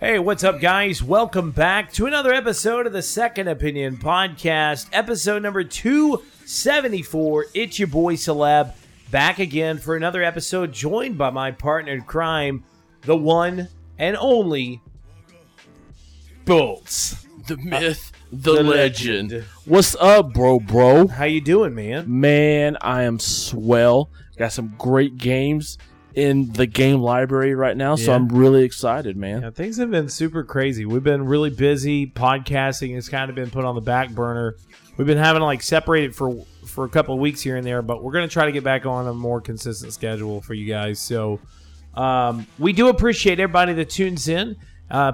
Hey, what's up, guys? Welcome back to another episode of the Second Opinion Podcast, episode number 274. It's your boy Celeb, back again for another episode, joined by my partner in crime, the one and only Bolts. The myth, the legend. What's up, bro? How you doing, man? Man, I am swell. Got some great games in the game library right now, so I'm really excited, man. Yeah, things have been super crazy. We've been really busy. Podcasting has kind of been put on the back burner. We've been having to like separate it for a couple of weeks here and there, but we're going to try to get back on a more consistent schedule for you guys. So we do appreciate everybody that tunes in.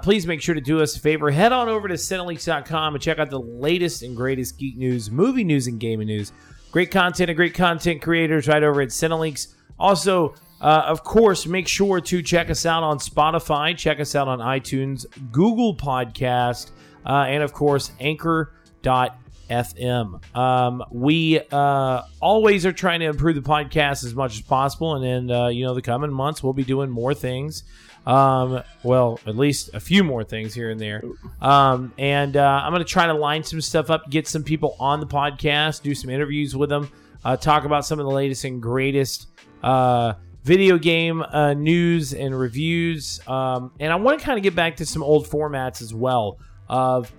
Please make sure to do us a favor. Head on over to centerleaks.com and check out the latest and greatest geek news, movie news, and gaming news. Great content and great content creators right over at Centerleaks. Also, of course, make sure to check us out on Spotify, check us out on iTunes, Google Podcast, and of course, anchor.fm. We always are trying to improve the podcast as much as possible. And in the coming months, we'll be doing more things. Well, at least a few more things here and there. I'm going to try to line some stuff up, get some people on the podcast, do some interviews with them, talk about some of the latest and greatest video game news and reviews. And I want to kind of get back to some old formats as well of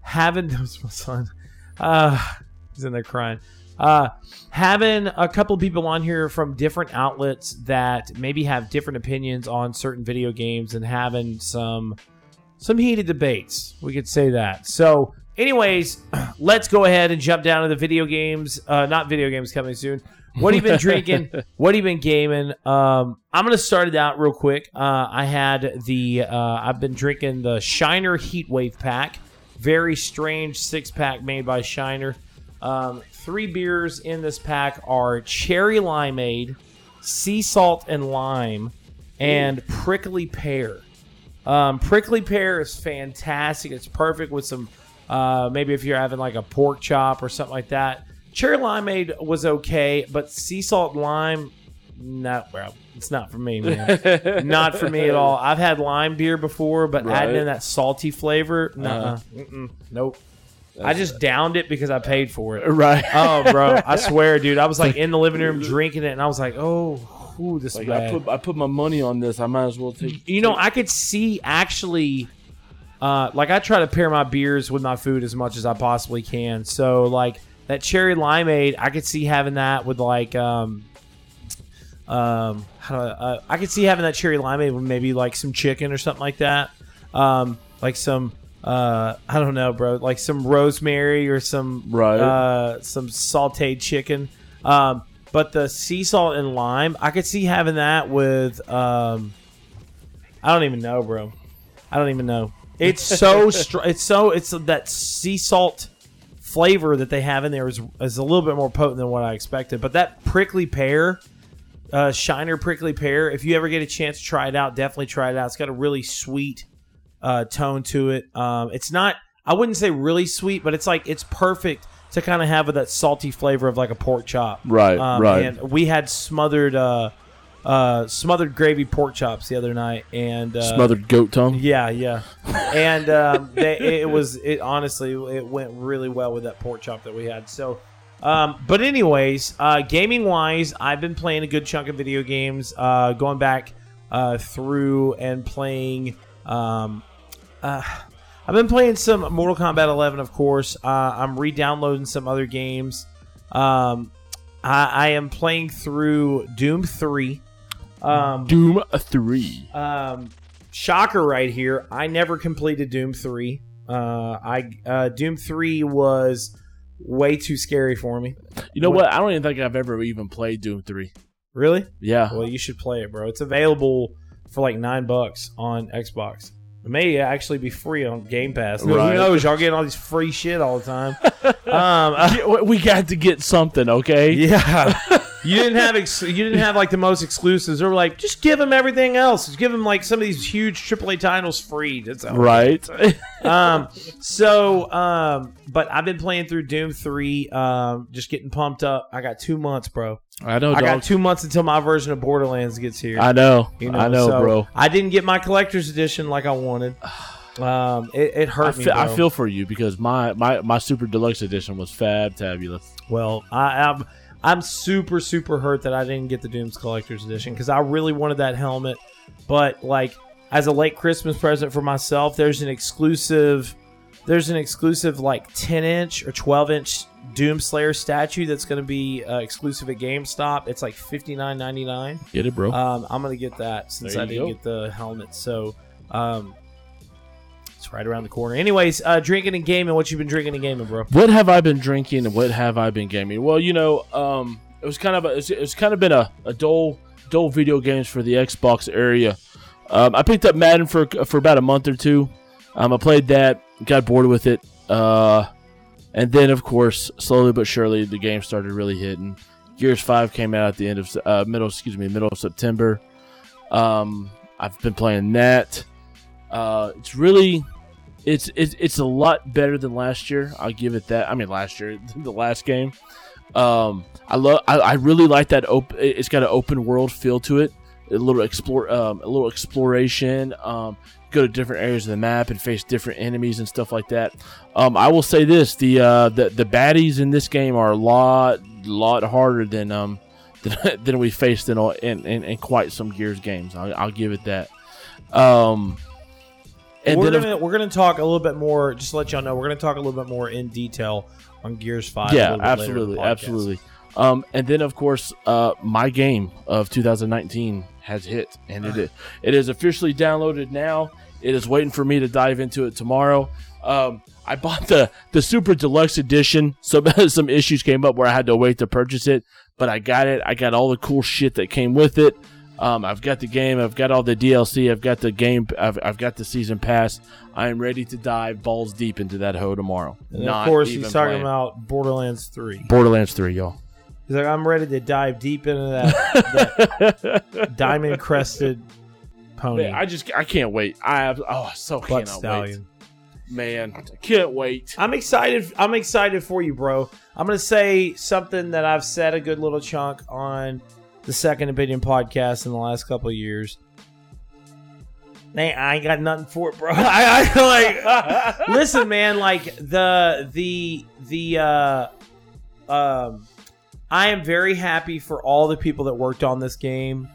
having those, my son, he's in there crying, having a couple people on here from different outlets that maybe have different opinions on certain video games and having some heated debates. We could say that. So anyways, let's go ahead and jump down to the video games, not video games coming soon. What have you been drinking? What have you been gaming? I'm going to start it out real quick. I've been drinking the Shiner Heatwave Pack. Very strange six-pack made by Shiner. Three beers in this pack are cherry limeade, sea salt and lime, and prickly pear. Prickly pear is fantastic. It's perfect with some, maybe if you're having like a pork chop or something like that. Cherry limeade was okay, but sea salt lime, it's not for me, man. Not for me at all. I've had lime beer before, but adding in that salty flavor, nope. I just downed it because I paid for it. Right. Oh, bro, I swear, dude. I was like in the living room drinking it, and I was like, this is bad. I put my money on this. I might as well take. You know, I could see actually. I try to pair my beers with my food as much as I possibly can. So like. That cherry limeade, I could see having that with I could see having that cherry limeade with maybe like some chicken or something like that, like some I don't know, bro, like some rosemary or some sautéed chicken. But the sea salt and lime, I could see having that with I don't even know. It's so it's that sea salt flavor that they have in there is a little bit more potent than what I expected. But that prickly pear, Shiner prickly pear, if you ever get a chance to try it out, definitely try it out. It's got a really sweet tone to it. It's not, I wouldn't say really sweet, but it's like, it's perfect to kind of have with that salty flavor of like a pork chop. Right, right. And we had smothered gravy pork chops the other night, and smothered goat tongue. Yeah, and it went really well with that pork chop that we had. So, but anyways, gaming wise, I've been playing a good chunk of video games. Going back through and playing, I've been playing some Mortal Kombat 11, of course. I'm re-downloading some other games. I am playing through Doom 3. Doom 3. Shocker right here. I never completed Doom 3. Doom 3 was way too scary for me. You know what? I don't even think I've ever even played Doom 3. Really? Yeah. Well, you should play it, bro. It's available for like $9 on Xbox. It may actually be free on Game Pass. Right. Who knows? Y'all getting all this free shit all the time. We got to get something, okay? Yeah. You didn't have like the most exclusives. They were like, just give them everything else. Just give them like some of these huge AAA titles free. That's right. But I've been playing through Doom 3, just getting pumped up. I got 2 months, bro. I know. I got 2 months until my version of Borderlands gets here. I know. You know? I know, so, bro. I didn't get my collector's edition like I wanted. It hurt me. I feel for you because my super deluxe edition was fabtabulous. Well, I'm super, super hurt that I didn't get the Doom's Collector's Edition because I really wanted that helmet. But, like, as a late Christmas present for myself, there's an exclusive like 10-inch or 12-inch Doom Slayer statue that's going to be exclusive at GameStop. It's like $59.99. Get it, bro. I'm going to get that since I didn't get the helmet. So, it's right around the corner. Anyways, drinking and gaming. What you been drinking and gaming, bro? What have I been drinking and what have I been gaming? Well, you know, it's kind of been a dull video games for the Xbox area. I picked up Madden for about a month or two. I played that, got bored with it, and then of course, slowly but surely, the game started really hitting. Gears 5 came out at the end of middle of September. I've been playing that. It's really, it's a lot better than last year. I'll give it that. I mean, last year, the last game. I really like that. It's got an open world feel to it. A little exploration. Go to different areas of the map and face different enemies and stuff like that. I will say this: the baddies in this game are a lot harder than we faced in quite some Gears games. I'll give it that. And we're going to talk a little bit more, just to let y'all know, we're going to talk a little bit more in detail on Gears 5. Yeah, absolutely. And then, of course, my game of 2019 has hit, and it is officially downloaded now. It is waiting for me to dive into it tomorrow. I bought the Super Deluxe Edition, so some issues came up where I had to wait to purchase it, but I got it. I got all the cool shit that came with it. I've got the game. I've got all the DLC. I've got the game. I've got the season pass. I am ready to dive balls deep into that hoe tomorrow. And of course, he's talking about Borderlands 3. Borderlands 3, y'all. He's like, I'm ready to dive deep into that diamond crested pony. Man, I can't wait. I cannot wait. Man, I can't wait. I'm excited for you, bro. I'm gonna say something that I've said a good little chunk on the Second Opinion podcast in the last couple of years. Man, I ain't got nothing for it, bro. I like listen, man. Like I am very happy for all the people that worked on this game.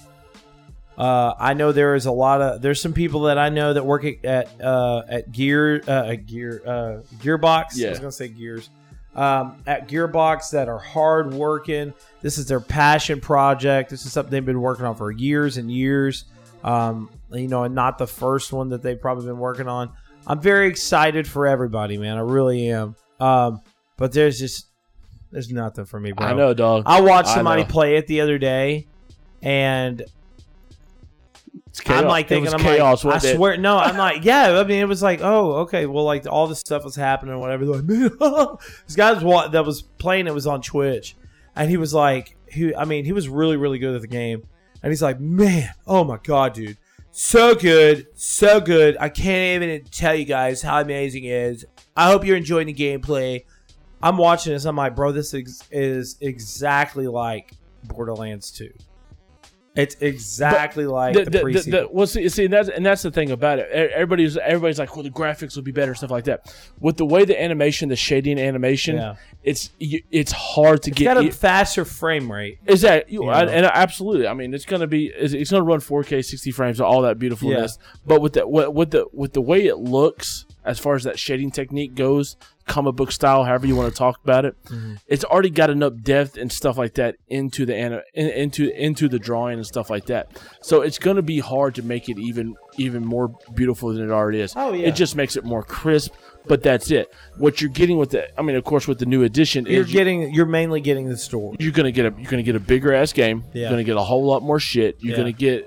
I know there's some people that I know that work at Gearbox. Yeah. I was gonna say Gears. At Gearbox that are hard working. This is their passion project. This is something they've been working on for years and years. You know, and not the first one that they've probably been working on. I'm very excited for everybody, man. I really am. But there's nothing for me, bro. I know, dog. I watched somebody play it the other day, and I'm like thinking, I mean, it was like, oh, okay, well, like all this stuff was happening or whatever. Like, this guy that was playing it was on Twitch, and he was like, he was really, really good at the game, and he's like, man, oh my god, dude, so good. I can't even tell you guys how amazing it is. I hope you're enjoying the gameplay. I'm watching this. I'm like, bro, this is exactly like Borderlands 2. It's exactly like the preseason. Well, see, and that's the thing about it. Everybody's like, well, the graphics would be better, stuff like that. With the way the shading animation, yeah. It's hard to get. It's got a faster frame rate. Exactly, and absolutely. I mean, it's gonna run 4K 60 frames, all that beautifulness. Yeah. But with the way it looks, as far as that shading technique goes, comic book style, however you want to talk about it, mm-hmm. It's already got enough depth and stuff like that into the into the drawing and stuff like that. So it's going to be hard to make it even more beautiful than it already is. Oh yeah, it just makes it more crisp. But that's it. What you're getting with that, I mean, of course, with the new edition, you're mainly getting the story. You're gonna get a bigger ass game. Yeah. You're gonna get a whole lot more shit. You're gonna get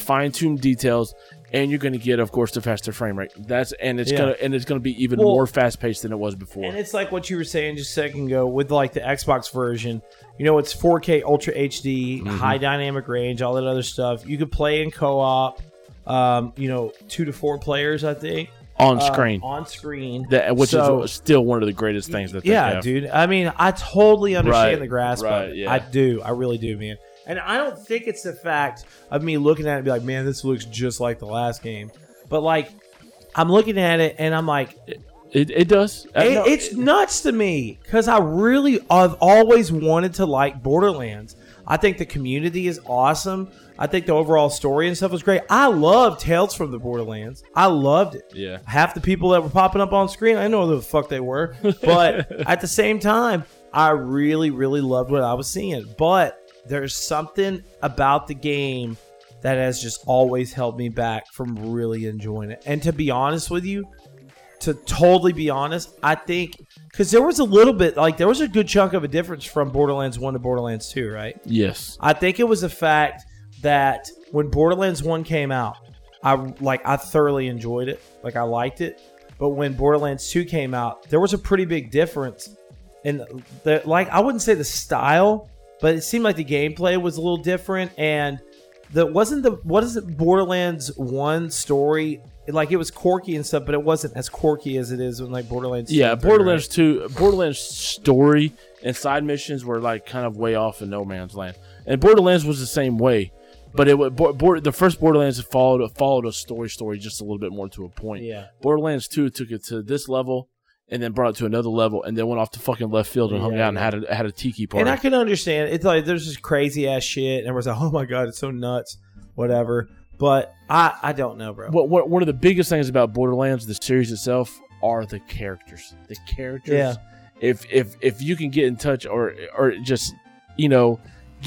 fine tuned details. and you're going to get, of course, the faster frame rate. It's going to be even more fast paced than it was before. And it's like what you were saying just a second ago with like the Xbox version. You know, it's 4K Ultra HD, high dynamic range, all that other stuff. You could play in co-op. 2 to 4 players, I think. On screen. Which is still one of the greatest things that they have. Yeah, dude. I mean, I totally understand the grasp of it. Yeah. I do. I really do, man. And I don't think it's the fact of me looking at it and be like, man, this looks just like the last game. But, like, I'm looking at it and I'm like... It does. It's nuts to me because I've always wanted to like Borderlands. I think the community is awesome. I think the overall story and stuff was great. I love Tales from the Borderlands. I loved it. Yeah. Half the people that were popping up on screen, I didn't know who the fuck they were. But at the same time, I really, really loved what I was seeing. But there's something about the game that has just always held me back from really enjoying it. And to be honest with you, I think because there was a little bit, like there was a good chunk of a difference from Borderlands 1 to Borderlands 2, right? Yes. I think it was the fact that when Borderlands 1 came out, I thoroughly enjoyed it. Like I liked it. But when Borderlands 2 came out, there was a pretty big difference. And I wouldn't say the style, but it seemed like the gameplay was a little different. And Borderlands 1 story? Like it was quirky and stuff, but it wasn't as quirky as it is in like Borderlands 2. Yeah, Borderlands 2, Borderlands story and side missions were like kind of way off in no man's land. And Borderlands was the same way, but the first Borderlands followed a story just a little bit more to a point. Yeah. Borderlands 2 took it to this level and then brought it to another level and then went off to fucking left field and hung out and had a tiki party. And I can understand. It's like there's this crazy ass shit and everyone's like, "Oh my god, it's so nuts." Whatever. But I don't know, bro. What one of the biggest things about Borderlands, the series itself, are the characters. The characters. Yeah. If you can get in touch or just get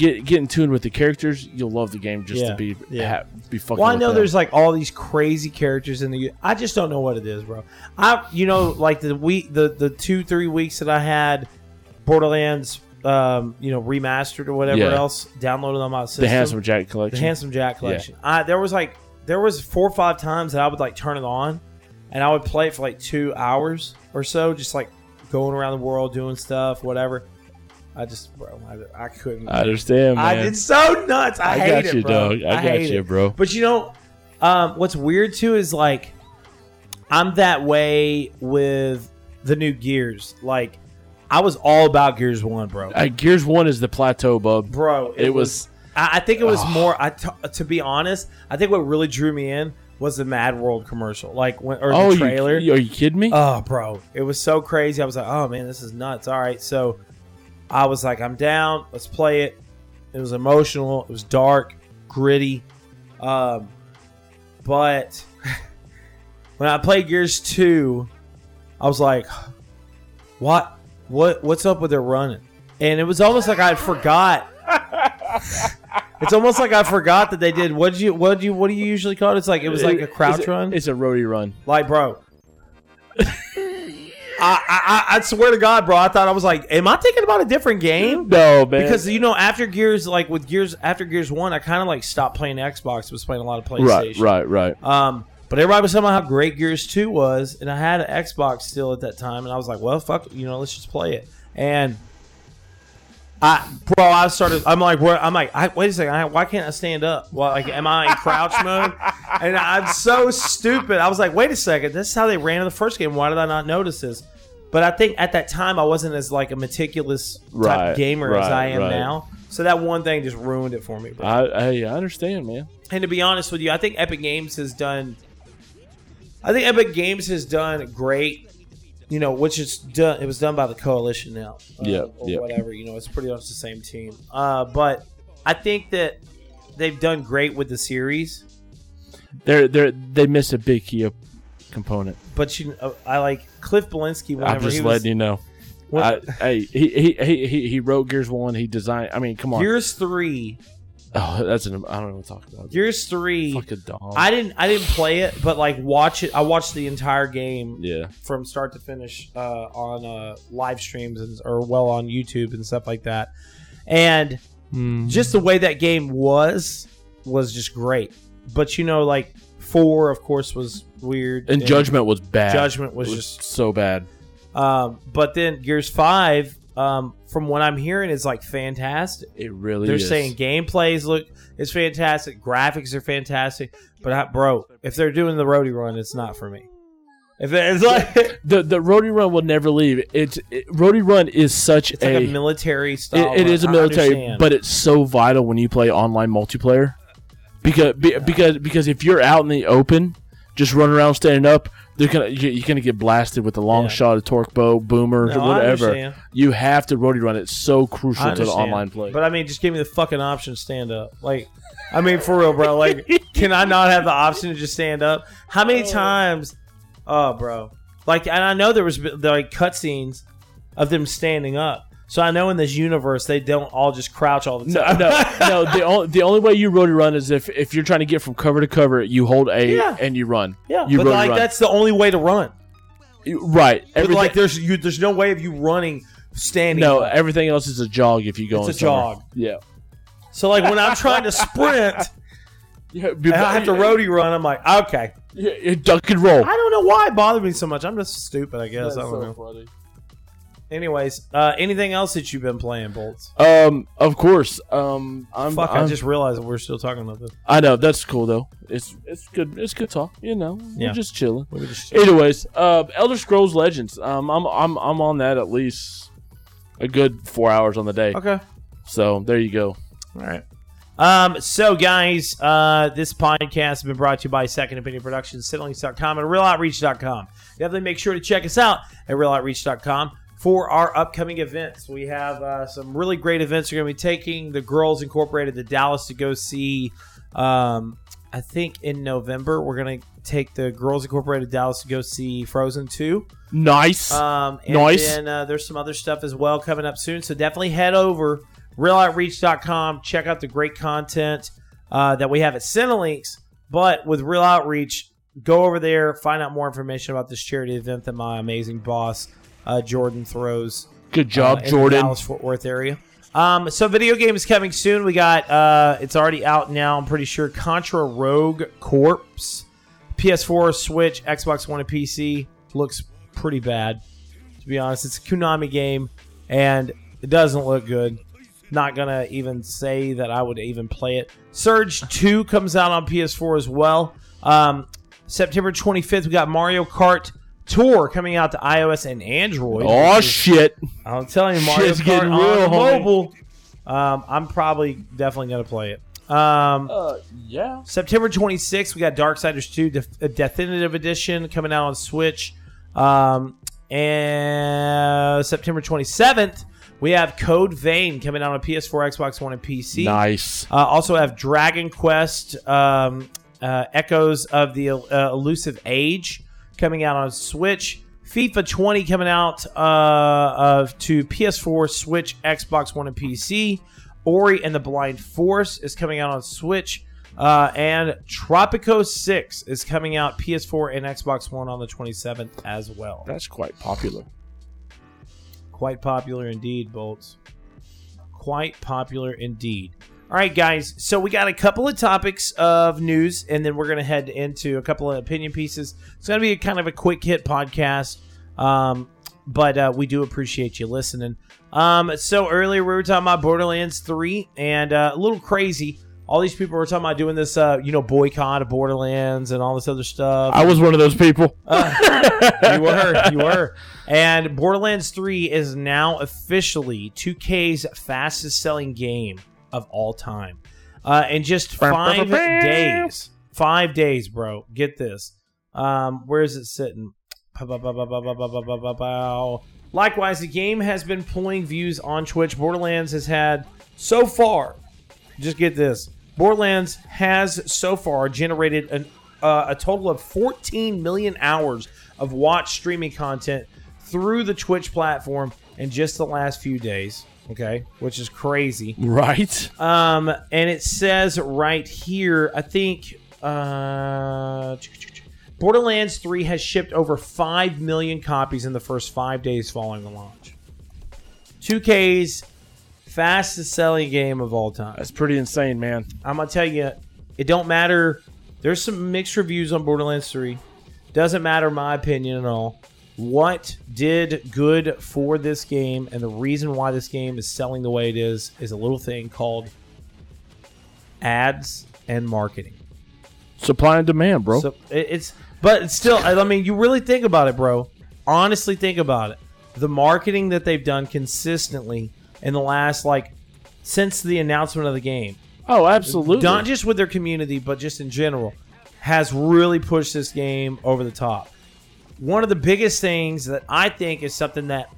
in tune with the characters, you'll love the game just to be fucking. Well, I know there's like all these crazy characters in the. I just don't know what it is, bro. The 2-3 weeks that I had Borderlands. Remastered or whatever else, downloaded on my system. The Handsome Jack collection. Yeah. There was 4 or 5 times that I would like turn it on, and I would play it for like 2 hours or so, just like going around the world doing stuff, whatever. I couldn't. I understand, man. It's so nuts. I hate it, bro. I got you, dog. I got you, bro. But what's weird too is like, I'm that way with the new Gears, like. I was all about Gears 1, bro. Gears 1 is the plateau, bub. Bro, it was... I think it was more... to be honest, I think what really drew me in was the Mad World commercial. The trailer. Are you kidding me? Oh, bro. It was so crazy. I was like, oh, man, this is nuts. All right, so I was like, I'm down. Let's play it. It was emotional. It was dark, gritty. But when I played Gears 2, I was like, what? What's up with their running? And it was almost like I forgot. It's almost like I forgot that they did. What do you usually call it? It's like it was like a crouch run. It's a roadie run. Like, bro, I swear to God, bro, I thought I was like, am I thinking about a different game? No, man. Because after Gears, like with Gears after Gears 1, I kind of like stopped playing Xbox. I was playing a lot of PlayStation. Right. But everybody was talking about how great Gears 2 was, and I had an Xbox still at that time, and I was like, well, fuck it, let's just play it. And wait a second, why can't I stand up? Well, like, am I in crouch mode? And I'm so stupid. I was like, wait a second, this is how they ran in the first game. Why did I not notice this? But I think at that time I wasn't as like a meticulous type gamer as I am now. So that one thing just ruined it for me, bro. I understand, man. And to be honest with you, I think Epic Games has done great, which is done. It was done by the Coalition now. Whatever, it's pretty much the same team. But I think that they've done great with the series. They miss a big key component. But I like Cliff Bleszinski. I'm just letting you know. He wrote Gears 1. He designed. I mean, come on. Gears 3. Oh, I don't even talk about it. Gears 3. Fucking dog. I didn't play it, but like watch it. I watched the entire game from start to finish on live streams or on YouTube and stuff like that. And just the way that game was just great. But 4, of course, was weird. And Judgment was bad. Judgment was just so bad. But then Gears 5, from what I'm hearing, is like fantastic. It really is. They're saying gameplays it's fantastic. Graphics are fantastic. But, bro, if they're doing the roadie run, it's not for me. If it's like the roadie run will never leave. Roadie run is such it's like a military style. It is a military, but it's so vital when you play online multiplayer. Because if you're out in the open, just running around standing up, you're gonna get blasted with a long shot, a torque bow, boomer, whatever. You have to roadie run. It's so crucial to the online play. But I mean, just give me the fucking option to stand up. Like, I mean, for real, bro. Like, can I not have the option to just stand up? How many times? Oh, bro. Like, and I know there was like cutscenes of them standing up. So I know in this universe they don't all just crouch all the time. No. The only way you roadie run is if you're trying to get from cover to cover, you hold A and you run. Yeah, you but like run. That's the only way to run. Right. But like there's no way of you running standing. No, up. Everything else is a jog if you go. It's a jog. Yeah. So like when I'm trying to sprint. And I have to roadie run. I'm like, okay. Yeah, duck and roll. I don't know why it bothered me so much. I'm just stupid, I guess. That's I don't know. Funny. Anyways, anything else that you've been playing, Bolts? Of course. I just realized that we're still talking about this. I know. That's cool, though. It's good. It's good talk. You know, we're just chilling. Anyways, Elder Scrolls Legends. I'm on that at least a good 4 hours on the day. Okay. So there you go. All right. So, guys, this podcast has been brought to you by Second Opinion Productions, centerleaks.com, and realoutreach.com. Definitely make sure to check us out at realoutreach.com for our upcoming events. We have some really great events. We're going to be taking the Girls Incorporated to Dallas to go see, I think in November, we're going to take the Girls Incorporated to Dallas to go see Frozen 2. Nice. And then there's some other stuff as well coming up soon, so definitely head over. RealOutreach.com. Check out the great content that we have at Centerlinks. But with Real Outreach, go over there, find out more information about this charity event that my amazing boss, Jordan, throws. Good job, Jordan. In the Dallas-Fort Worth area. So video game is coming soon. We got, it's already out now, I'm pretty sure, Contra Rogue Corps. PS4, Switch, Xbox One, and PC. Looks pretty bad, to be honest. It's a Konami game, and it doesn't look good. Not going to even say that I would even play it. Surge 2 comes out on PS4 as well. September 25th, we got Mario Kart Tour coming out to iOS and Android. Oh, shit. I'm telling you, Mario Shit's Kart on mobile. I'm definitely going to play it. September 26th, we got Darksiders 2 Definitive Edition coming out on Switch. And September 27th, we have Code Vein coming out on PS4, Xbox One, and PC. Nice. Also have Dragon Quest, Echoes of the Elusive Age coming out on Switch. FIFA 20 coming out to PS4, Switch, Xbox One, and PC. Ori and the Blind Force is coming out on Switch. And Tropico 6 is coming out PS4 and Xbox One on the 27th as well. That's quite popular. Quite popular indeed, Bolts. Quite popular indeed. All right, guys. So we got a couple of topics of news, and then we're going to head into a couple of opinion pieces. It's going to be kind of a quick hit podcast, but we do appreciate you listening. So earlier we were talking about Borderlands 3, and a little crazy. All these people were talking about doing this, boycott of Borderlands and all this other stuff. I was one of those people. You were. And Borderlands 3 is now officially 2K's fastest selling game of all time. In just 5 days. 5 days, bro. Get this. Where is it sitting? Likewise, the game has been pulling views on Twitch. Borderlands has had so far, just get this. Borderlands has so far generated a total of 14 million hours of watch streaming content through the Twitch platform in just the last few days, okay? Which is crazy. Right. And it says right here, I think Borderlands 3 has shipped over 5 million copies in the first 5 days following the launch. 2K's fastest selling game of all time. That's pretty insane, man. I'm going to tell you, it don't matter There's some mixed reviews on Borderlands 3. Doesn't matter my opinion at all. What did good for this game, and the reason why this game is selling the way it is a little thing called ads and marketing. Supply and demand, bro. So it's, but still, I mean, you really think about it, bro. Honestly, think about it. The marketing that they've done consistently in the last, like, since the announcement of the game. Oh, absolutely. Not just with their community, but just in general, has really pushed this game over the top. One of the biggest things that I think is something that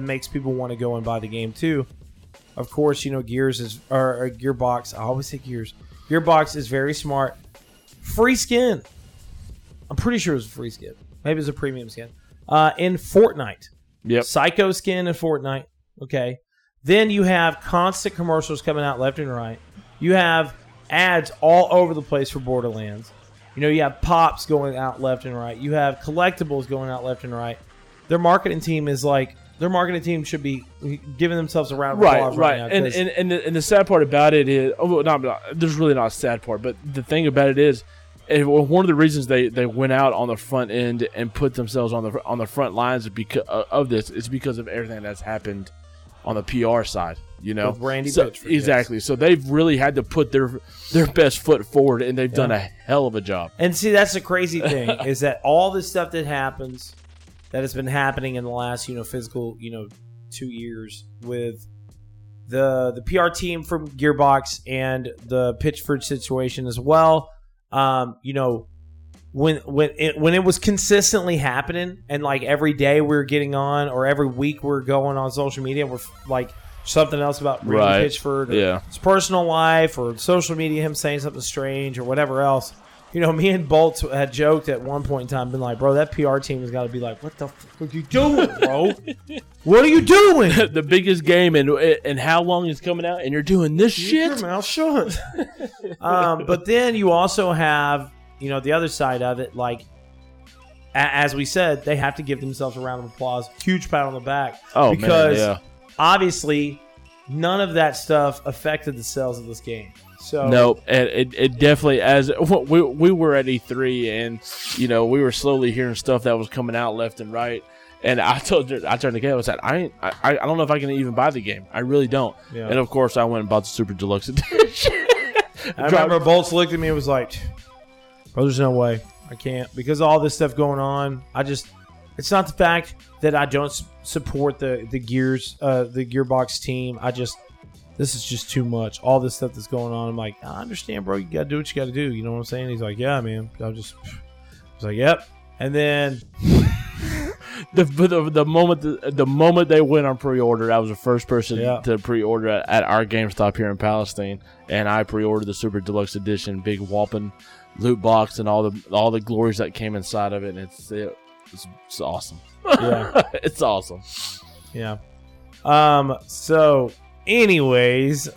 makes people want to go and buy the game too. Of course, you know, Gearbox. I always say Gears. Gearbox is very smart. Free skin. I'm pretty sure it was a free skin. Maybe it was a premium skin. In Fortnite. Yep. Psycho skin in Fortnite. Okay. Then you have constant commercials coming out left and right. You have ads all over the place for Borderlands. You know, you have pops going out left and right. You have collectibles going out left and right. Their marketing team is like, their marketing team should be giving themselves a round of applause right now. And the sad part about it is, there's really not a sad part, but the thing about it is, one of the reasons they went out on the front end and put themselves on the front lines because of this is because of everything that's happened on the PR side. You know, exactly. Yes. So they've really had to put their best foot forward, and they've done a hell of a job. And see, that's the crazy thing is that all the stuff that happens, that has been happening in the last, you know, physical, you know, 2 years with the PR team from Gearbox and the Pitchford situation as well. You know, when it was consistently happening, and like every day we were getting on, or every week we were going on social media, we're like. Something else about Randy Pitchford, or his personal life, or social media, him saying something strange, or whatever else. You know, me and Bolts had joked at one point in time, been like, bro, that PR team has got to be like, what the fuck are you doing, bro? What are you doing? The biggest game and how long is coming out, and you're doing this shit? Keep your mouth shut. But then you also have, you know, the other side of it, like, as we said, they have to give themselves a round of applause, huge pat on the back. Oh, because man, obviously, none of that stuff affected the sales of this game. So no, it definitely, as we were at E3, and you know, we were slowly hearing stuff that was coming out left and right. And I turned to Gail and said, I don't know if I can even buy the game. I really don't. Yeah. And of course, I went and bought the Super Deluxe Edition. I remember Bolts looked at me and was like, "Bro, there's no way I can't because all this stuff going on. I just." It's not the fact that I don't support the Gearbox team. This is just too much. All this stuff that's going on. I'm like, I understand, bro. You got to do what you got to do. You know what I'm saying? He's like, yeah, man. I was like, yep. And then the moment they went on pre-order, I was the first person to pre-order at our GameStop here in Palestine, and I pre-ordered the Super Deluxe Edition, big whopping loot box, and all the glories that came inside of it, and It's awesome. Yeah. It's awesome. Yeah. So, anyways,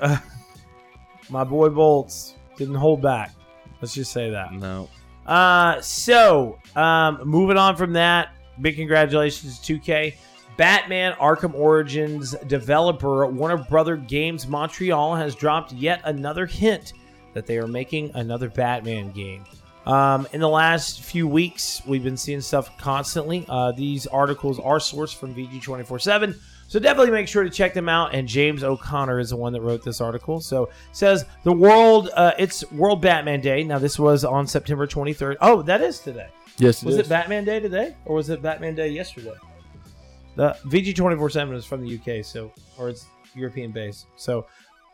my boy Bolts didn't hold back. Let's just say that. No. Moving on from that, big congratulations to 2K. Batman Arkham Origins developer Warner Bros. Games Montreal has dropped yet another hint that they are making another Batman game. In the last few weeks, we've been seeing stuff constantly. These articles are sourced from VG247, so definitely make sure to check them out. And James O'Connor is the one that wrote this article. So it says it's World Batman Day. Now this was on September 23rd. Oh, that is today. Yes, was it Batman Day today, or was it Batman Day yesterday? The VG247 is from the UK, so or it's European based. So.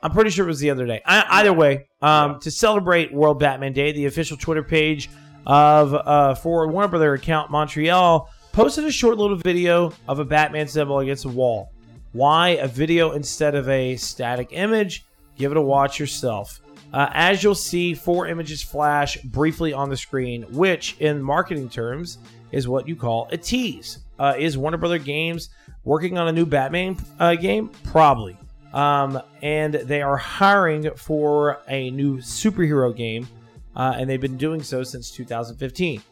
I'm pretty sure it was the other day. Either way, to celebrate World Batman Day, the official Twitter page for Warner Bros. Account Montreal posted a short little video of a Batman symbol against a wall. Why a video instead of a static image? Give it a watch yourself. As you'll see, 4 images flash briefly on the screen, which in marketing terms is what you call a tease. Is Warner Bros. Games working on a new Batman game? Probably. And they are hiring for a new superhero game, and they've been doing so since 2015.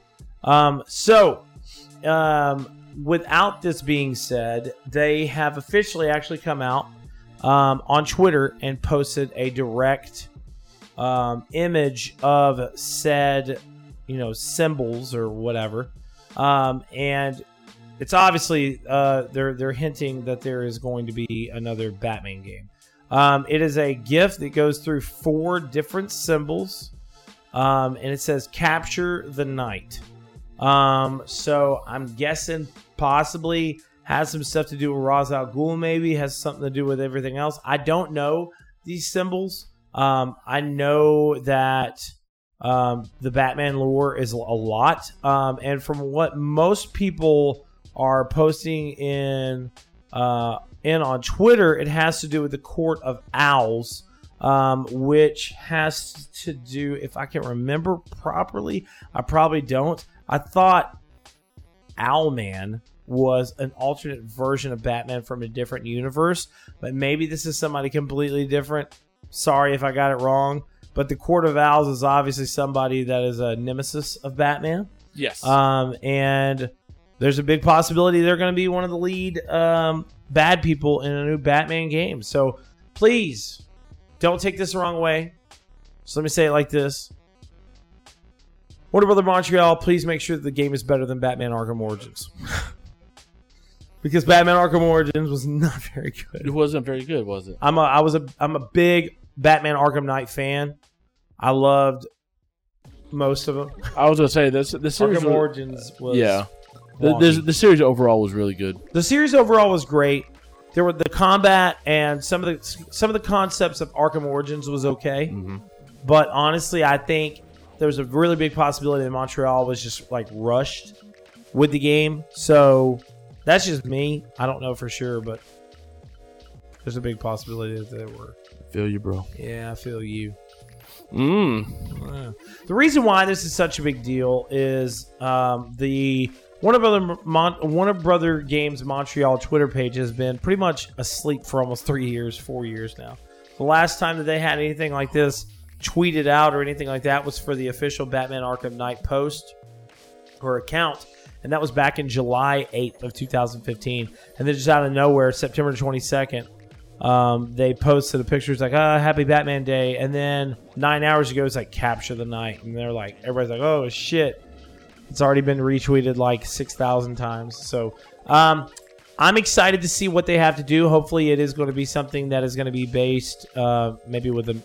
Without this being said, they have officially actually come out on Twitter and posted a direct image of said, you know, symbols or whatever. And it's obviously they're hinting that there is going to be another Batman game. It is a GIF that goes through four different symbols, and it says "Capture the Night." So I'm guessing possibly has some stuff to do with Ra's al Ghul. Maybe has something to do with everything else. I don't know these symbols. I know that the Batman lore is a lot, and from what most people are posting in on Twitter, it has to do with the Court of Owls, which has to do, if I can remember properly, I probably don't. I thought Owlman was an alternate version of Batman from a different universe, but maybe this is somebody completely different. Sorry if I got it wrong. But the Court of Owls is obviously somebody that is a nemesis of Batman. Yes. And there's a big possibility they're going to be one of the lead bad people in a new Batman game. So please don't take this the wrong way. So let me say it like this. Warner Bros. Montreal, please make sure that the game is better than Batman Arkham Origins. Because Batman Arkham Origins was not very good. It wasn't very good, was it? I'm a big Batman Arkham Knight fan. I loved most of them. I was gonna say this. The series Arkham Origins was the series overall was really good. The series overall was great. There were the combat and some of the concepts of Arkham Origins was okay, mm-hmm. But honestly, I think there was a really big possibility that Montreal was just like rushed with the game. So that's just me. I don't know for sure, but there's a big possibility that they were. Feel you, bro. Yeah, I feel you. Wow. The reason why this is such a big deal is the Warner Bros. Games Montreal Twitter page has been pretty much asleep for almost 4 years now. The last time that they had anything like this tweeted out or anything like that was for the official Batman Arkham Knight post or account, and that was back in July 8th of 2015. And then just out of nowhere, September 22nd, they posted the pictures like, oh, happy Batman Day. And then 9 hours ago, it's like, capture the night. And they're like, everybody's like, oh, shit. It's already been retweeted like 6,000 times. So I'm excited to see what they have to do. Hopefully it is going to be something that is going to be based maybe with an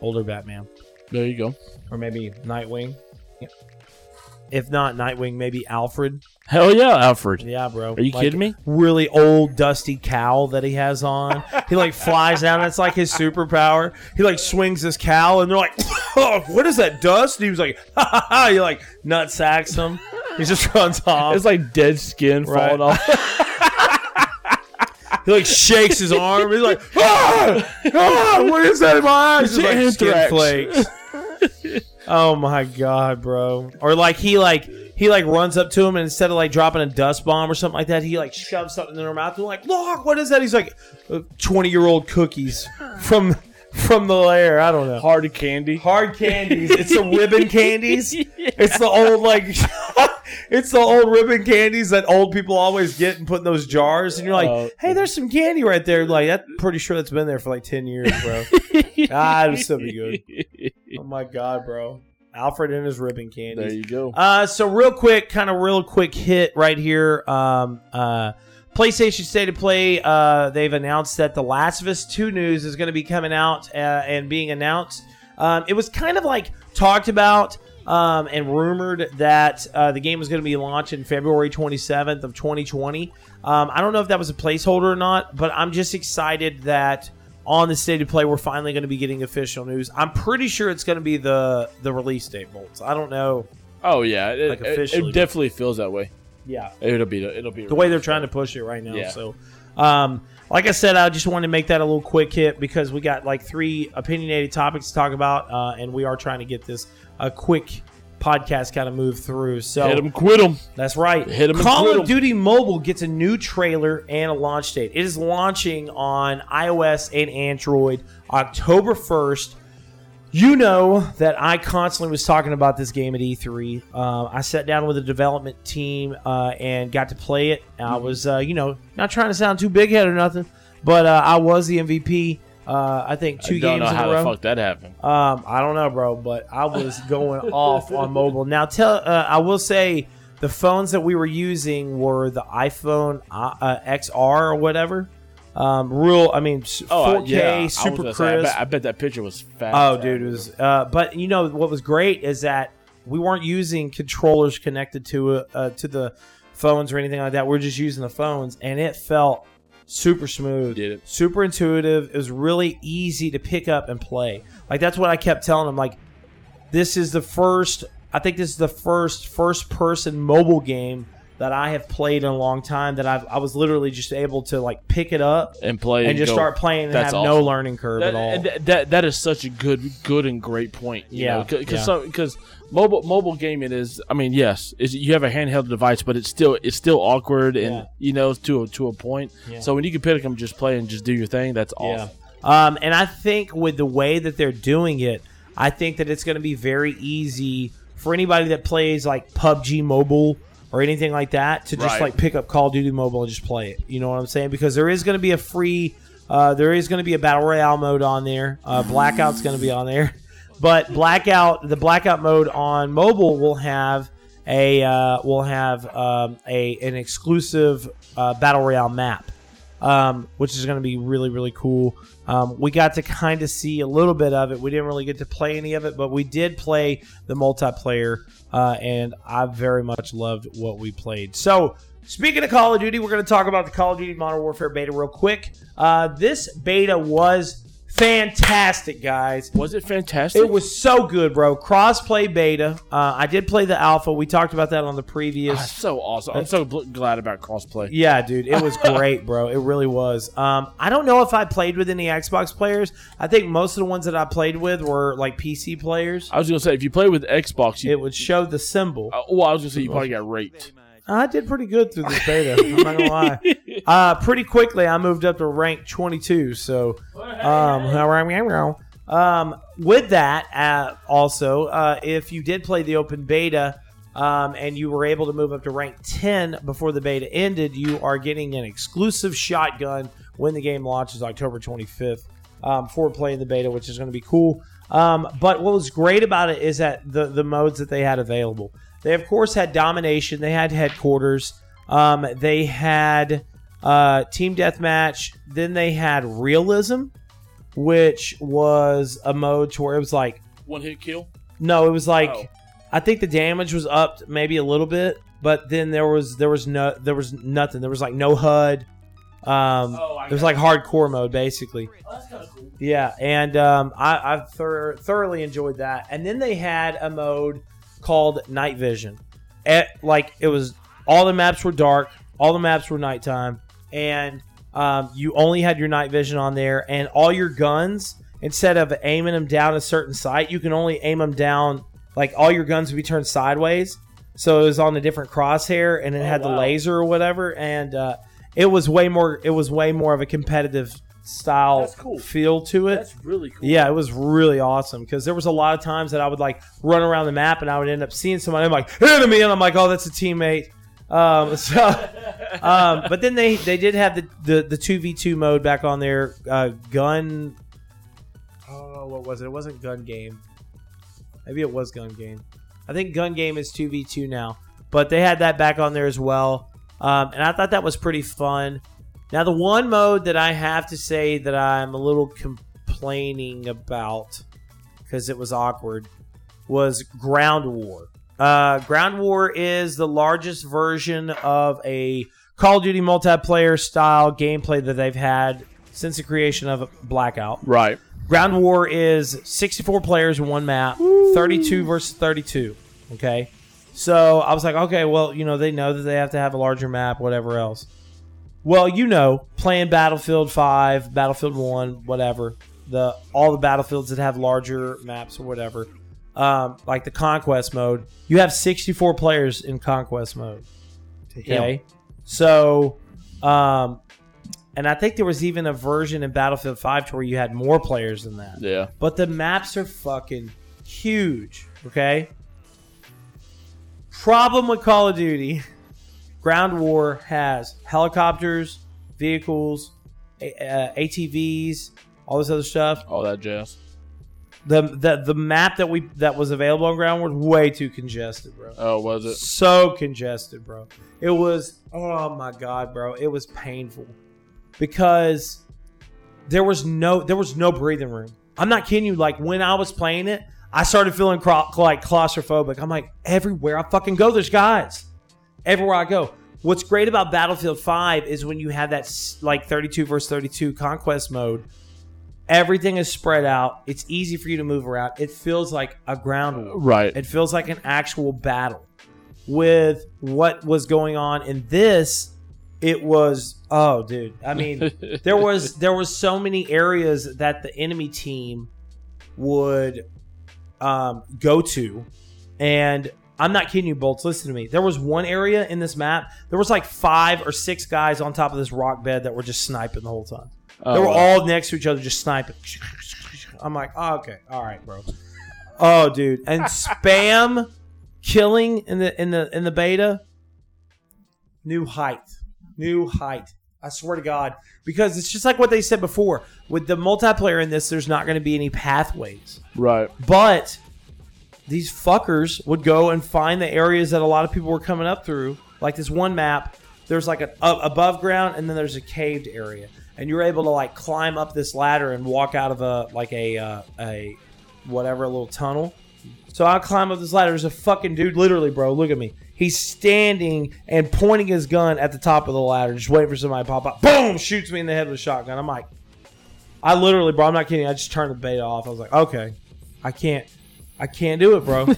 older Batman. There you go. Or maybe Nightwing. Yeah. If not Nightwing, maybe Alfred. Hell yeah, Alfred. Yeah, bro. Are you kidding me? Really old, dusty cowl that he has on. He, like, flies down. That's, like, his superpower. He, like, swings his cowl, and they're like, oh, what is that, dust? And he was like, ha, ha, ha. He, like, nutsacks him. He just runs off. It's, like, dead skin falling off. He, like, shakes his arm. He's like, ah, ah, what is that in my eyes? It's like skin flakes. Oh my god, bro. Or like he runs up to him and instead of like dropping a dust bomb or something like that, he like shoves something in her mouth and like, look, what is that? He's like 20-year-old cookies from the lair. I don't know. Hard candies. It's the ribbon candies. Yeah. It's the old like it's the old ribbon candies that old people always get and put in those jars. And you're like, hey, there's some candy right there. Like, I'm pretty sure that's been there for like 10 years, bro. It'll still be good. Oh, my God, bro. Alfred and his ribbon candies. There you go. So real quick hit right here. PlayStation State of Play, they've announced that The Last of Us 2 news is going to be coming out and being announced. It was kind of like talked about. And rumored that the game was going to be launched in February 27th of 2020. I don't know if that was a placeholder or not, but I'm just excited that on the State of Play, we're finally going to be getting official news. I'm pretty sure it's going to be the release date, Bolts. I don't know. Oh, yeah. It definitely feels that way. Yeah. It'll be the way they're trying to push it right now. Yeah. So, like I said, I just wanted to make that a little quick hit because we got like 3 opinionated topics to talk about, and we are trying to get this a quick podcast kind of move through. So hit 'em, quit 'em. That's right. Hit 'em. Call of Duty Mobile gets a new trailer and a launch date. It is launching on iOS and Android October 1st. You know that I constantly was talking about this game at E3. I sat down with the development team and got to play it. I was, not trying to sound too big-headed or nothing, but I was the MVP. I think two games in a row. I don't know how the fuck that happened. I don't know, bro, but I was going off on mobile. Now, I will say the phones that we were using were the iPhone XR or whatever. I mean, 4K, yeah. Super crisp. Say, I bet that picture was fast. Oh, dude, it was. But you know what was great is that we weren't using controllers connected to the phones or anything like that. We're just using the phones, and it felt super smooth, super intuitive. It was really easy to pick up and play. Like, that's what I kept telling them. Like, this is the first. I think this is the first-person mobile game that I have played in a long time that I was literally just able to, like, pick it up and play and just go, start playing and have no learning curve at all. That is such a good and great point. Because mobile gaming is, I mean, yes, you have a handheld device, but it's still awkward and to a point. Yeah. So when you can pick them, just play and just do your thing, that's awesome. Yeah. And I think with the way that they're doing it, I think that it's going to be very easy for anybody that plays like PUBG Mobile or anything like that to just like pick up Call of Duty Mobile and just play it. You know what I'm saying? Because there is going to be a free, there is going to be a Battle Royale mode on there. Blackout's going to be on there, but the Blackout mode on mobile will have an exclusive Battle Royale map, which is going to be really, really cool. We got to kind of see a little bit of it. We didn't really get to play any of it, but we did play the multiplayer, and I very much loved what we played. So, speaking of Call of Duty, we're going to talk about the Call of Duty Modern Warfare beta real quick. This beta was fantastic, guys. Was it fantastic? It was so good, bro. Cross-play beta. I did play the alpha. We talked about that on the previous. That's so awesome. I'm so glad about cross-play. Yeah, dude. It was great, bro. It really was. I don't know if I played with any Xbox players. I think most of the ones that I played with were like PC players. I was going to say, if you play with Xbox, it would show the symbol. Well, I was going to say you probably got raped. I did pretty good through this beta. I'm not going to lie. Pretty quickly, I moved up to rank 22. So, with that, also, if you did play the open beta and you were able to move up to rank 10 before the beta ended, you are getting an exclusive shotgun when the game launches October 25th for playing the beta, which is going to be cool. But what was great about it is that the modes that they had available. They, of course, had Domination. They had Headquarters. They had Team Deathmatch. Then they had Realism, which was a mode to where it was like... One-hit kill? No, it was like... Oh. I think the damage was up maybe a little bit, but then there was nothing. There was like no HUD. It was like hardcore mode, basically. Oh, that's kind of cool. Yeah, and I thoroughly enjoyed that. And then they had a mode called Night Vision. It was all the maps were dark, all the maps were nighttime, and you only had your night vision on there, and all your guns, instead of aiming them down a certain sight, you can only aim them down, like all your guns would be turned sideways, so it was on a different crosshair, and it had the laser or whatever, and it was way more of a competitive style feel to it. That's really cool. Yeah, it was really awesome because there was a lot of times that I would like run around the map and I would end up seeing somebody. I'm like, enemy, and I'm like, oh, that's a teammate. But then they did have the 2v2 mode back on their gun. Oh, what was it? It wasn't gun game. Maybe it was gun game. I think gun game is 2v2 now, but they had that back on there as well, and I thought that was pretty fun. Now, the one mode that I have to say that I'm a little complaining about because it was awkward was Ground War. Ground War is the largest version of a Call of Duty multiplayer style gameplay that they've had since the creation of Blackout. Right. Ground War is 64 players in one map, 32 versus 32. Okay. So I was like, okay, well, you know, they know that they have to have a larger map, whatever else. Well, you know, playing Battlefield 5, Battlefield 1, whatever, all the battlefields that have larger maps or whatever, like the Conquest mode, you have 64 players in Conquest mode. Okay? Yeah. So, and I think there was even a version in Battlefield 5 to where you had more players than that. Yeah. But the maps are fucking huge, okay? Problem with Call of Duty... Ground War has helicopters, vehicles, ATVs, all this other stuff. All that jazz. The map that was available on Ground was way too congested, bro. Oh, was it? So congested, bro. It was, oh my God, bro. It was painful because there was no breathing room. I'm not kidding you. Like, when I was playing it, I started feeling claustrophobic. I'm like, everywhere I fucking go, there's guys. Everywhere I go. What's great about Battlefield 5 is when you have that like 32 versus 32 conquest mode, everything is spread out. It's easy for you to move around. It feels like a ground war. Right. It feels like an actual battle. With what was going on in this, it was, oh, dude. I mean, there was so many areas that the enemy team would go to. And I'm not kidding you, Bolts. Listen to me. There was one area in this map. There was like 5 or 6 guys on top of this rock bed that were just sniping the whole time. They were all next to each other just sniping. I'm like, oh, okay. All right, bro. Oh, dude. And spam killing in the beta. New height. I swear to God. Because it's just like what they said before. With the multiplayer in this, there's not going to be any pathways. Right. But these fuckers would go and find the areas that a lot of people were coming up through. Like this one map, there's like an above ground and then there's a caved area. And you're able to like climb up this ladder and walk out of a little tunnel. So I climb up this ladder. There's a fucking dude, literally, bro. Look at me. He's standing and pointing his gun at the top of the ladder, just waiting for somebody to pop up. Boom! Shoots me in the head with a shotgun. I'm like, I literally, bro, I'm not kidding. I just turned the beta off. I was like, okay, I can't do it, bro.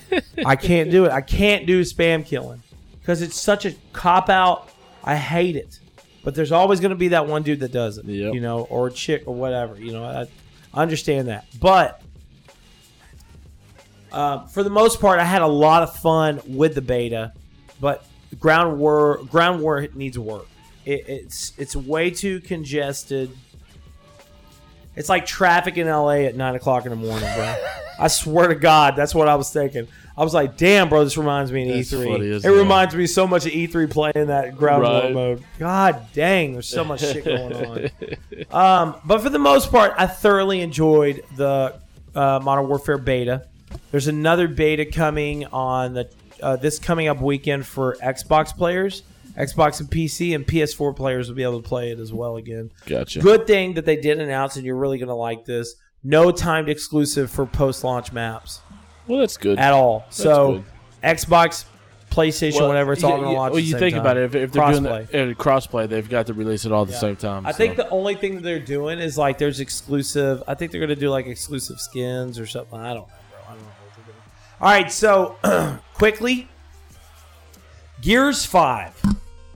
I can't do it. I can't do spam killing because it's such a cop out. I hate it. But there's always going to be that one dude that does it, yep. You know, or a chick or whatever. You know, I understand that. But for the most part, I had a lot of fun with the beta. But ground war needs work. It's way too congested. It's like traffic in L.A. at 9 o'clock in the morning, bro. I swear to God, that's what I was thinking. I was like, damn, bro, this reminds me of E3. Funny, it reminds me so much of E3 playing that ground war mode. God dang, there's so much shit going on. But for the most part, I thoroughly enjoyed the Modern Warfare beta. There's another beta coming on this coming up weekend for Xbox players. Xbox and PC and PS4 players will be able to play it as well again. Gotcha. Good thing that they did announce, and you're really going to like this. No timed exclusive for post-launch maps. Well, that's good. At all. That's so, good. Xbox, PlayStation, whatever, it's all going to launch at the same time. Well, you think about it. If they're doing crossplay, they've got to release it all at the same time. I think the only thing that they're doing is, like, there's exclusive. I think they're going to do, like, exclusive skins or something. I don't know, bro. I don't know what they're doing. All right, so, quickly, Gears 5.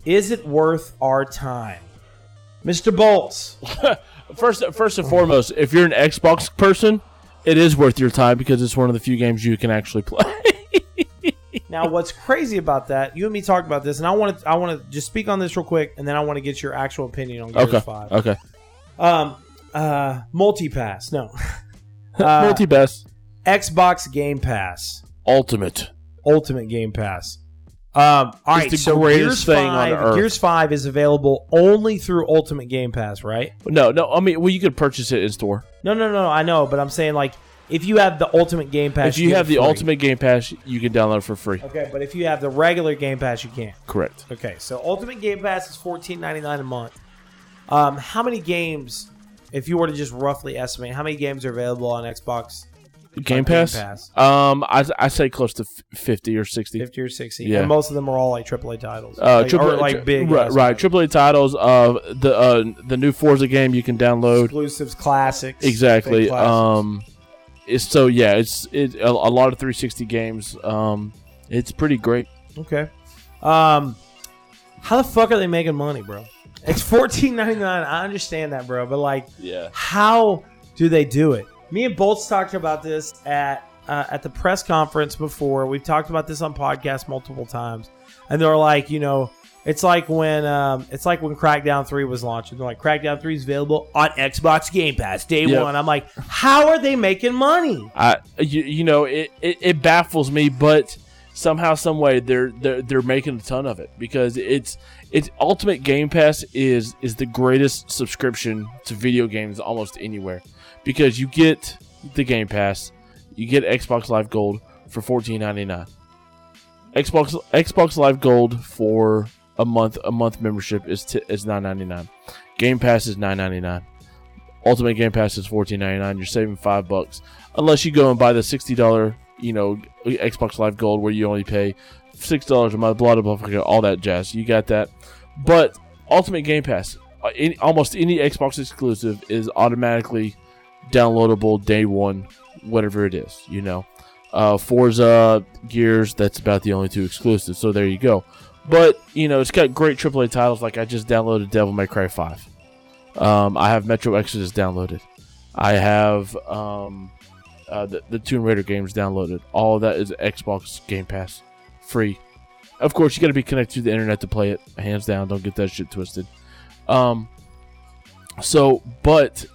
Is it worth our time? Mr. Bolts. First and foremost, if you're an Xbox person, it is worth your time because it's one of the few games you can actually play. Now, what's crazy about that, you and me talked about this, and I want to just speak on this real quick, and then I want to get your actual opinion on Gears 5. Okay. Multi-pass. No. Multi-pass. Xbox Game Pass. Ultimate Game Pass. All right, so Gears 5 is available only through Ultimate Game Pass, right? No, I mean, well, you could purchase it in store. No, I know, but I'm saying, like, if you have the Ultimate Game Pass, Ultimate Game Pass, you can download it for free. Okay, but if you have the regular Game Pass, you can't. Correct. Okay, so Ultimate Game Pass is $14.99 a month. How many games, if you were to just roughly estimate, how many games are available on Xbox? Game Pass? I say close to 50 or 60. 50 or 60. Yeah. And most of them are all like AAA titles. Big. Right. AAA titles. The new Forza game you can download. Exclusives, classics. Exactly. Classics. It's a lot of 360 games. It's pretty great. Okay. How the fuck are they making money, bro? It's $14.99. I understand that, bro. But like, how do they do it? Me and Bolts talked about this at the press conference before. We've talked about this on podcasts multiple times, and they're like, you know, it's like when Crackdown 3 was launching. They're like, Crackdown 3 is available on Xbox Game Pass day one. I'm like, how are they making money? It baffles me, but somehow, some way, they're making a ton of it because it's Ultimate Game Pass is the greatest subscription to video games almost anywhere. because you get the Game Pass, you get Xbox Live Gold for $14.99. Xbox Live Gold for a month membership is $9.99. Game Pass is $9.99. Ultimate Game Pass is $14.99. You're saving $5, unless you go and buy the $60, Xbox Live Gold, where you only pay $6 a month, blah, blah, blah, all that jazz. You got that. But Ultimate Game Pass, almost any Xbox exclusive is automatically downloadable day one, whatever it is, Forza, Gears, that's about the only two exclusives, so there you go. But, it's got great AAA titles, like I just downloaded Devil May Cry 5. I have Metro Exodus downloaded. I have the Tomb Raider games downloaded. All of that is Xbox Game Pass, free. Of course, you got to be connected to the internet to play it, hands down. Don't get that shit twisted. But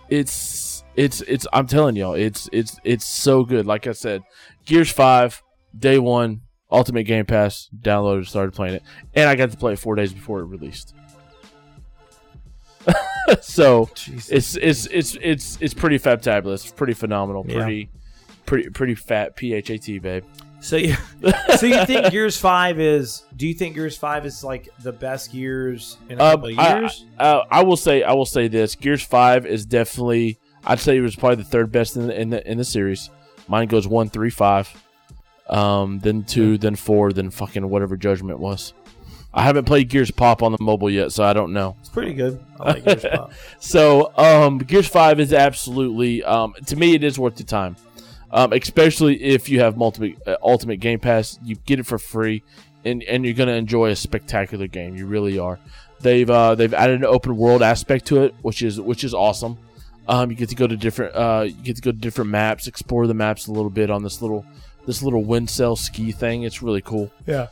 it's I'm telling y'all, it's so good. Like I said, Gears 5, day one, Ultimate Game Pass, downloaded, started playing it, and I got to play it 4 days before it released. So Jesus. It's pretty fabtabulous, pretty phenomenal, pretty fat PHAT, babe. So you you think Gears 5 is? Do you think Gears 5 is like the best Gears in a couple of years? I will say this: Gears 5 is definitely, I'd say it was probably the third best in the series. Mine goes 1, 3, 5, then 2, then 4, then fucking whatever Judgment was. I haven't played Gears Pop on the mobile yet, so I don't know. It's pretty good. I like Gears Pop. So Gears 5 is absolutely, to me, it is worth the time. Especially if you have Ultimate Game Pass, you get it for free, and you're gonna enjoy a spectacular game. You really are. They've added an open world aspect to it, which is awesome. You get to go to different maps, explore the maps a little bit on this little wind sail ski thing. It's really cool. Yeah.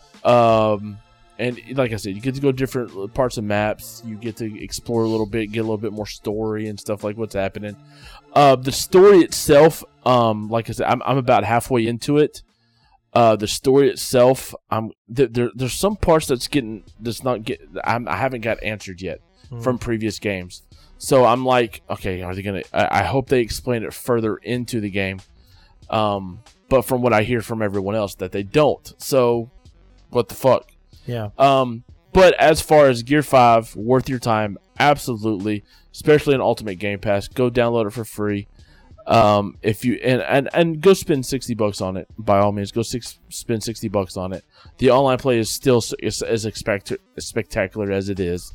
And like I said, you get to go to different parts of maps. You get to explore a little bit, get a little bit more story and stuff like what's happening. The story itself, like I said, I'm about halfway into it. The story itself, there's some parts I haven't got answered yet from previous games. So I'm like, okay, I hope they explain it further into the game. But from what I hear from everyone else, that they don't. So what the fuck? Yeah. But as far as Gear 5, worth your time, absolutely. Especially an Ultimate Game Pass, go download it for free. If you and go spend $60 on it, by all means, spend $60 on it. The online play is still as spectacular as it is.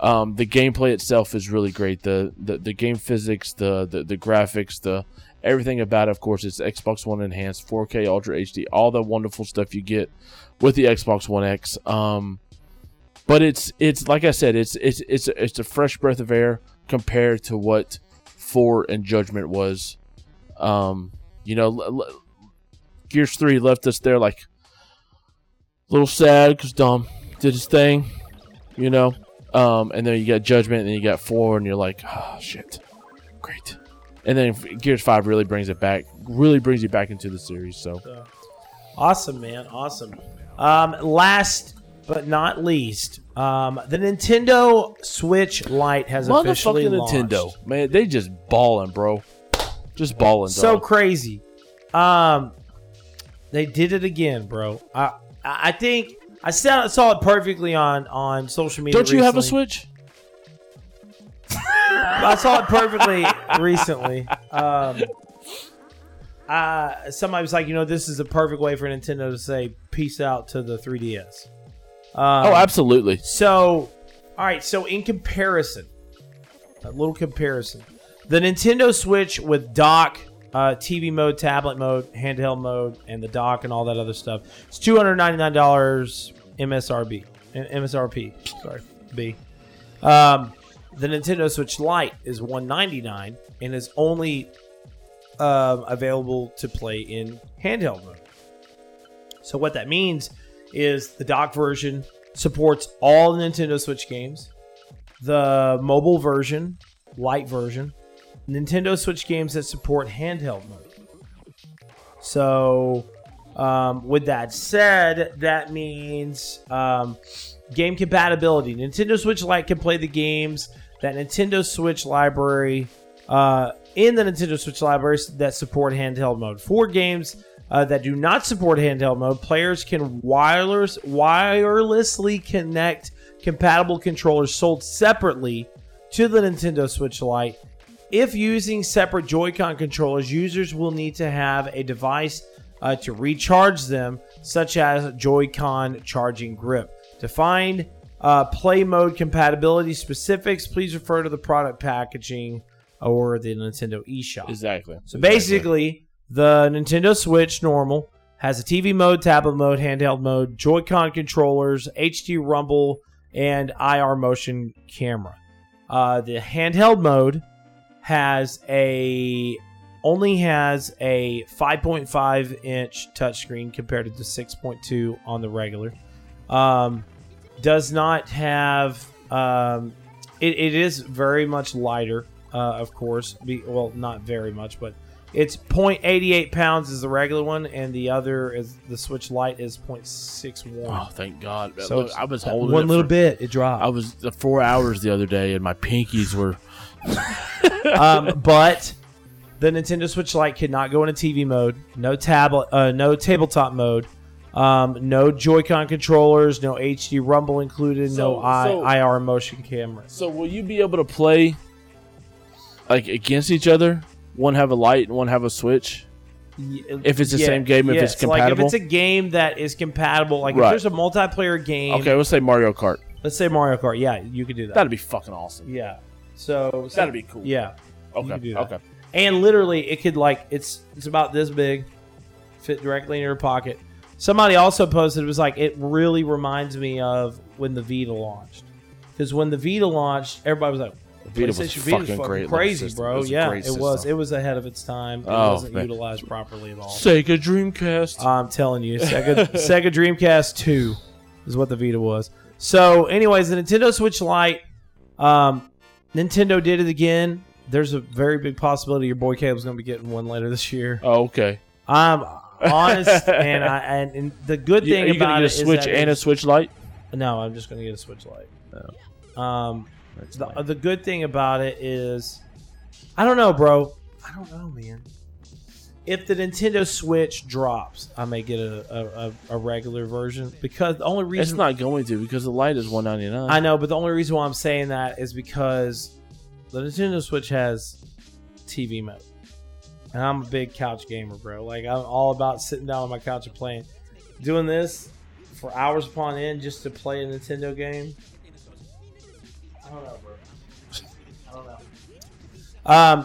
The gameplay itself is really great. The game physics, the graphics, the everything about it. Of course, it's Xbox One enhanced, 4K Ultra HD, all the wonderful stuff you get with the Xbox One X. But it's like I said, it's a fresh breath of air compared to what 4 and Judgment was. Gears 3 left us there like a little sad because Dom did his thing, and then you got Judgment, and then you got 4, and you're like, oh shit, great. And then Gears 5 really brings you back into the series. So awesome, man, awesome. Last but not least, the Nintendo Switch Lite has officially launched. Nintendo, man, they just balling, bro. Just balling. So crazy. They did it again, bro. I think I saw it perfectly on social media. Don't you recently have a Switch? I saw it perfectly recently. Somebody was like, this is a perfect way for Nintendo to say peace out to the 3DS. Absolutely. So, all right. So, in comparison, a little comparison, the Nintendo Switch with dock, TV mode, tablet mode, handheld mode, and the dock and all that other stuff, it's $299 MSRP. Sorry, B. The Nintendo Switch Lite is $199 and is only available to play in handheld mode. So, what that means is the dock version supports all the Nintendo Switch games. The mobile version, Lite version, Nintendo Switch games that support handheld mode. So, with that said, that means game compatibility. Nintendo Switch Lite can play the games that Nintendo Switch library in the Nintendo Switch libraries that support handheld mode. For games that do not support handheld mode, players can wirelessly connect compatible controllers sold separately to the Nintendo Switch Lite. If using separate Joy-Con controllers, users will need to have a device to recharge them, such as Joy-Con charging grip. To find play mode compatibility specifics, please refer to the product packaging or the Nintendo eShop. Exactly. So basically, the Nintendo Switch normal has a TV mode, tablet mode, handheld mode, Joy-Con controllers, HD rumble, and IR motion camera. The handheld mode has only has a 5.5 inch touchscreen compared to the 6.2 on the regular. Does not have it is very much lighter, of course. Well, not very much, but it's 0.88 pounds is the regular one, and the other is the Switch Lite is 0.61. Oh, thank God! So I was holding one little bit. It dropped. I was 4 hours the other day, and my pinkies were. But the Nintendo Switch Lite could not go into TV mode. No tablet. No tabletop mode. No Joy-Con controllers. No HD rumble included. IR motion camera. So will you be able to play like against each other? One have a light and one have a Switch? If it's the same game, if it's compatible? Like if it's a game that is compatible, like if there's a multiplayer game. Okay, let's say Mario Kart. Yeah, you could do that. That'd be fucking awesome. Yeah. So that'd be cool. Yeah. Okay. And literally, it could like, it's about this big, fit directly in your pocket. Somebody also posted, it was like, it really reminds me of when the Vita launched. Because when the Vita launched, everybody was like, Vita was fucking crazy, bro. Yeah, it was. It was ahead of its time. It wasn't utilized properly at all. Sega Dreamcast. I'm telling you, Sega Dreamcast 2 is what the Vita was. So, anyways, the Nintendo Switch Lite, Nintendo did it again. There's a very big possibility your boy Caleb's going to be getting one later this year. Oh, okay. I'm honest, and the good thing about it is that... Are you going to get a Switch and a Switch Lite? No, I'm just going to get a Switch Lite. No. The good thing about it is, I don't know, bro. I don't know, man. If the Nintendo Switch drops, I may get a regular version because the only reason it's not going to because the Lite is $199. I know, but the only reason why I'm saying that is because the Nintendo Switch has TV mode, and I'm a big couch gamer, bro. Like I'm all about sitting down on my couch and playing, doing this for hours upon end just to play a Nintendo game. I don't know, bro.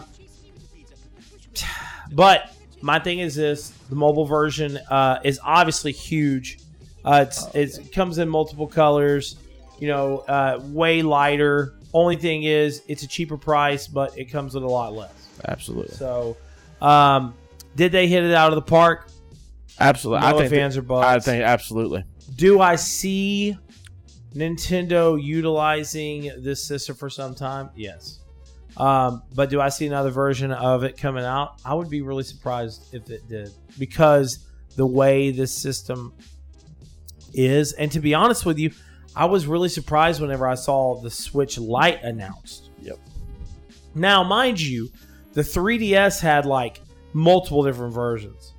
But my thing is this: the mobile version is obviously huge. It comes in multiple colors, way lighter. Only thing is, it's a cheaper price, but it comes with a lot less. Absolutely. So, did they hit it out of the park? Absolutely. No ifs, ands, or buts. I think absolutely. Do I see Nintendo utilizing this system for some time? Yes. But do I see another version of it coming out? I would be really surprised if it did because the way this system is. And to be honest with you, I was really surprised whenever I saw the Switch Lite announced. Yep. Now, mind you, the 3DS had like multiple different versions.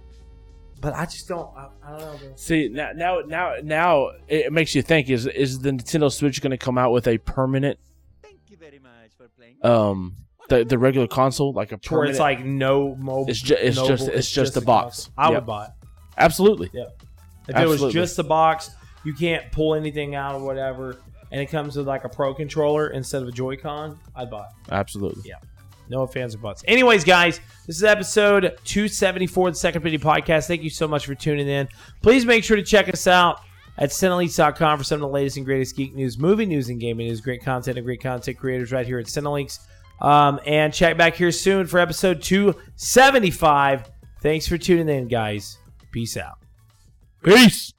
But I just don't. I don't know. See now, it makes you think: is the Nintendo Switch going to come out with a permanent? Thank you very much for playing. The regular console, like a permanent. Where it's like no mobile. It's just a box. I would buy it. Absolutely. Yeah. If it was just a box, you can't pull anything out or whatever, and it comes with like a pro controller instead of a Joy-Con, I'd buy it. Absolutely. Yeah. No ifs, ands, or buts. Anyways, guys, this is episode 274 of the Second Opinion Podcast. Thank you so much for tuning in. Please make sure to check us out at centerleaks.com for some of the latest and greatest geek news, movie news, and gaming news. Great content and great content creators right here at Centerleaks. And check back here soon for episode 275. Thanks for tuning in, guys. Peace out. Peace.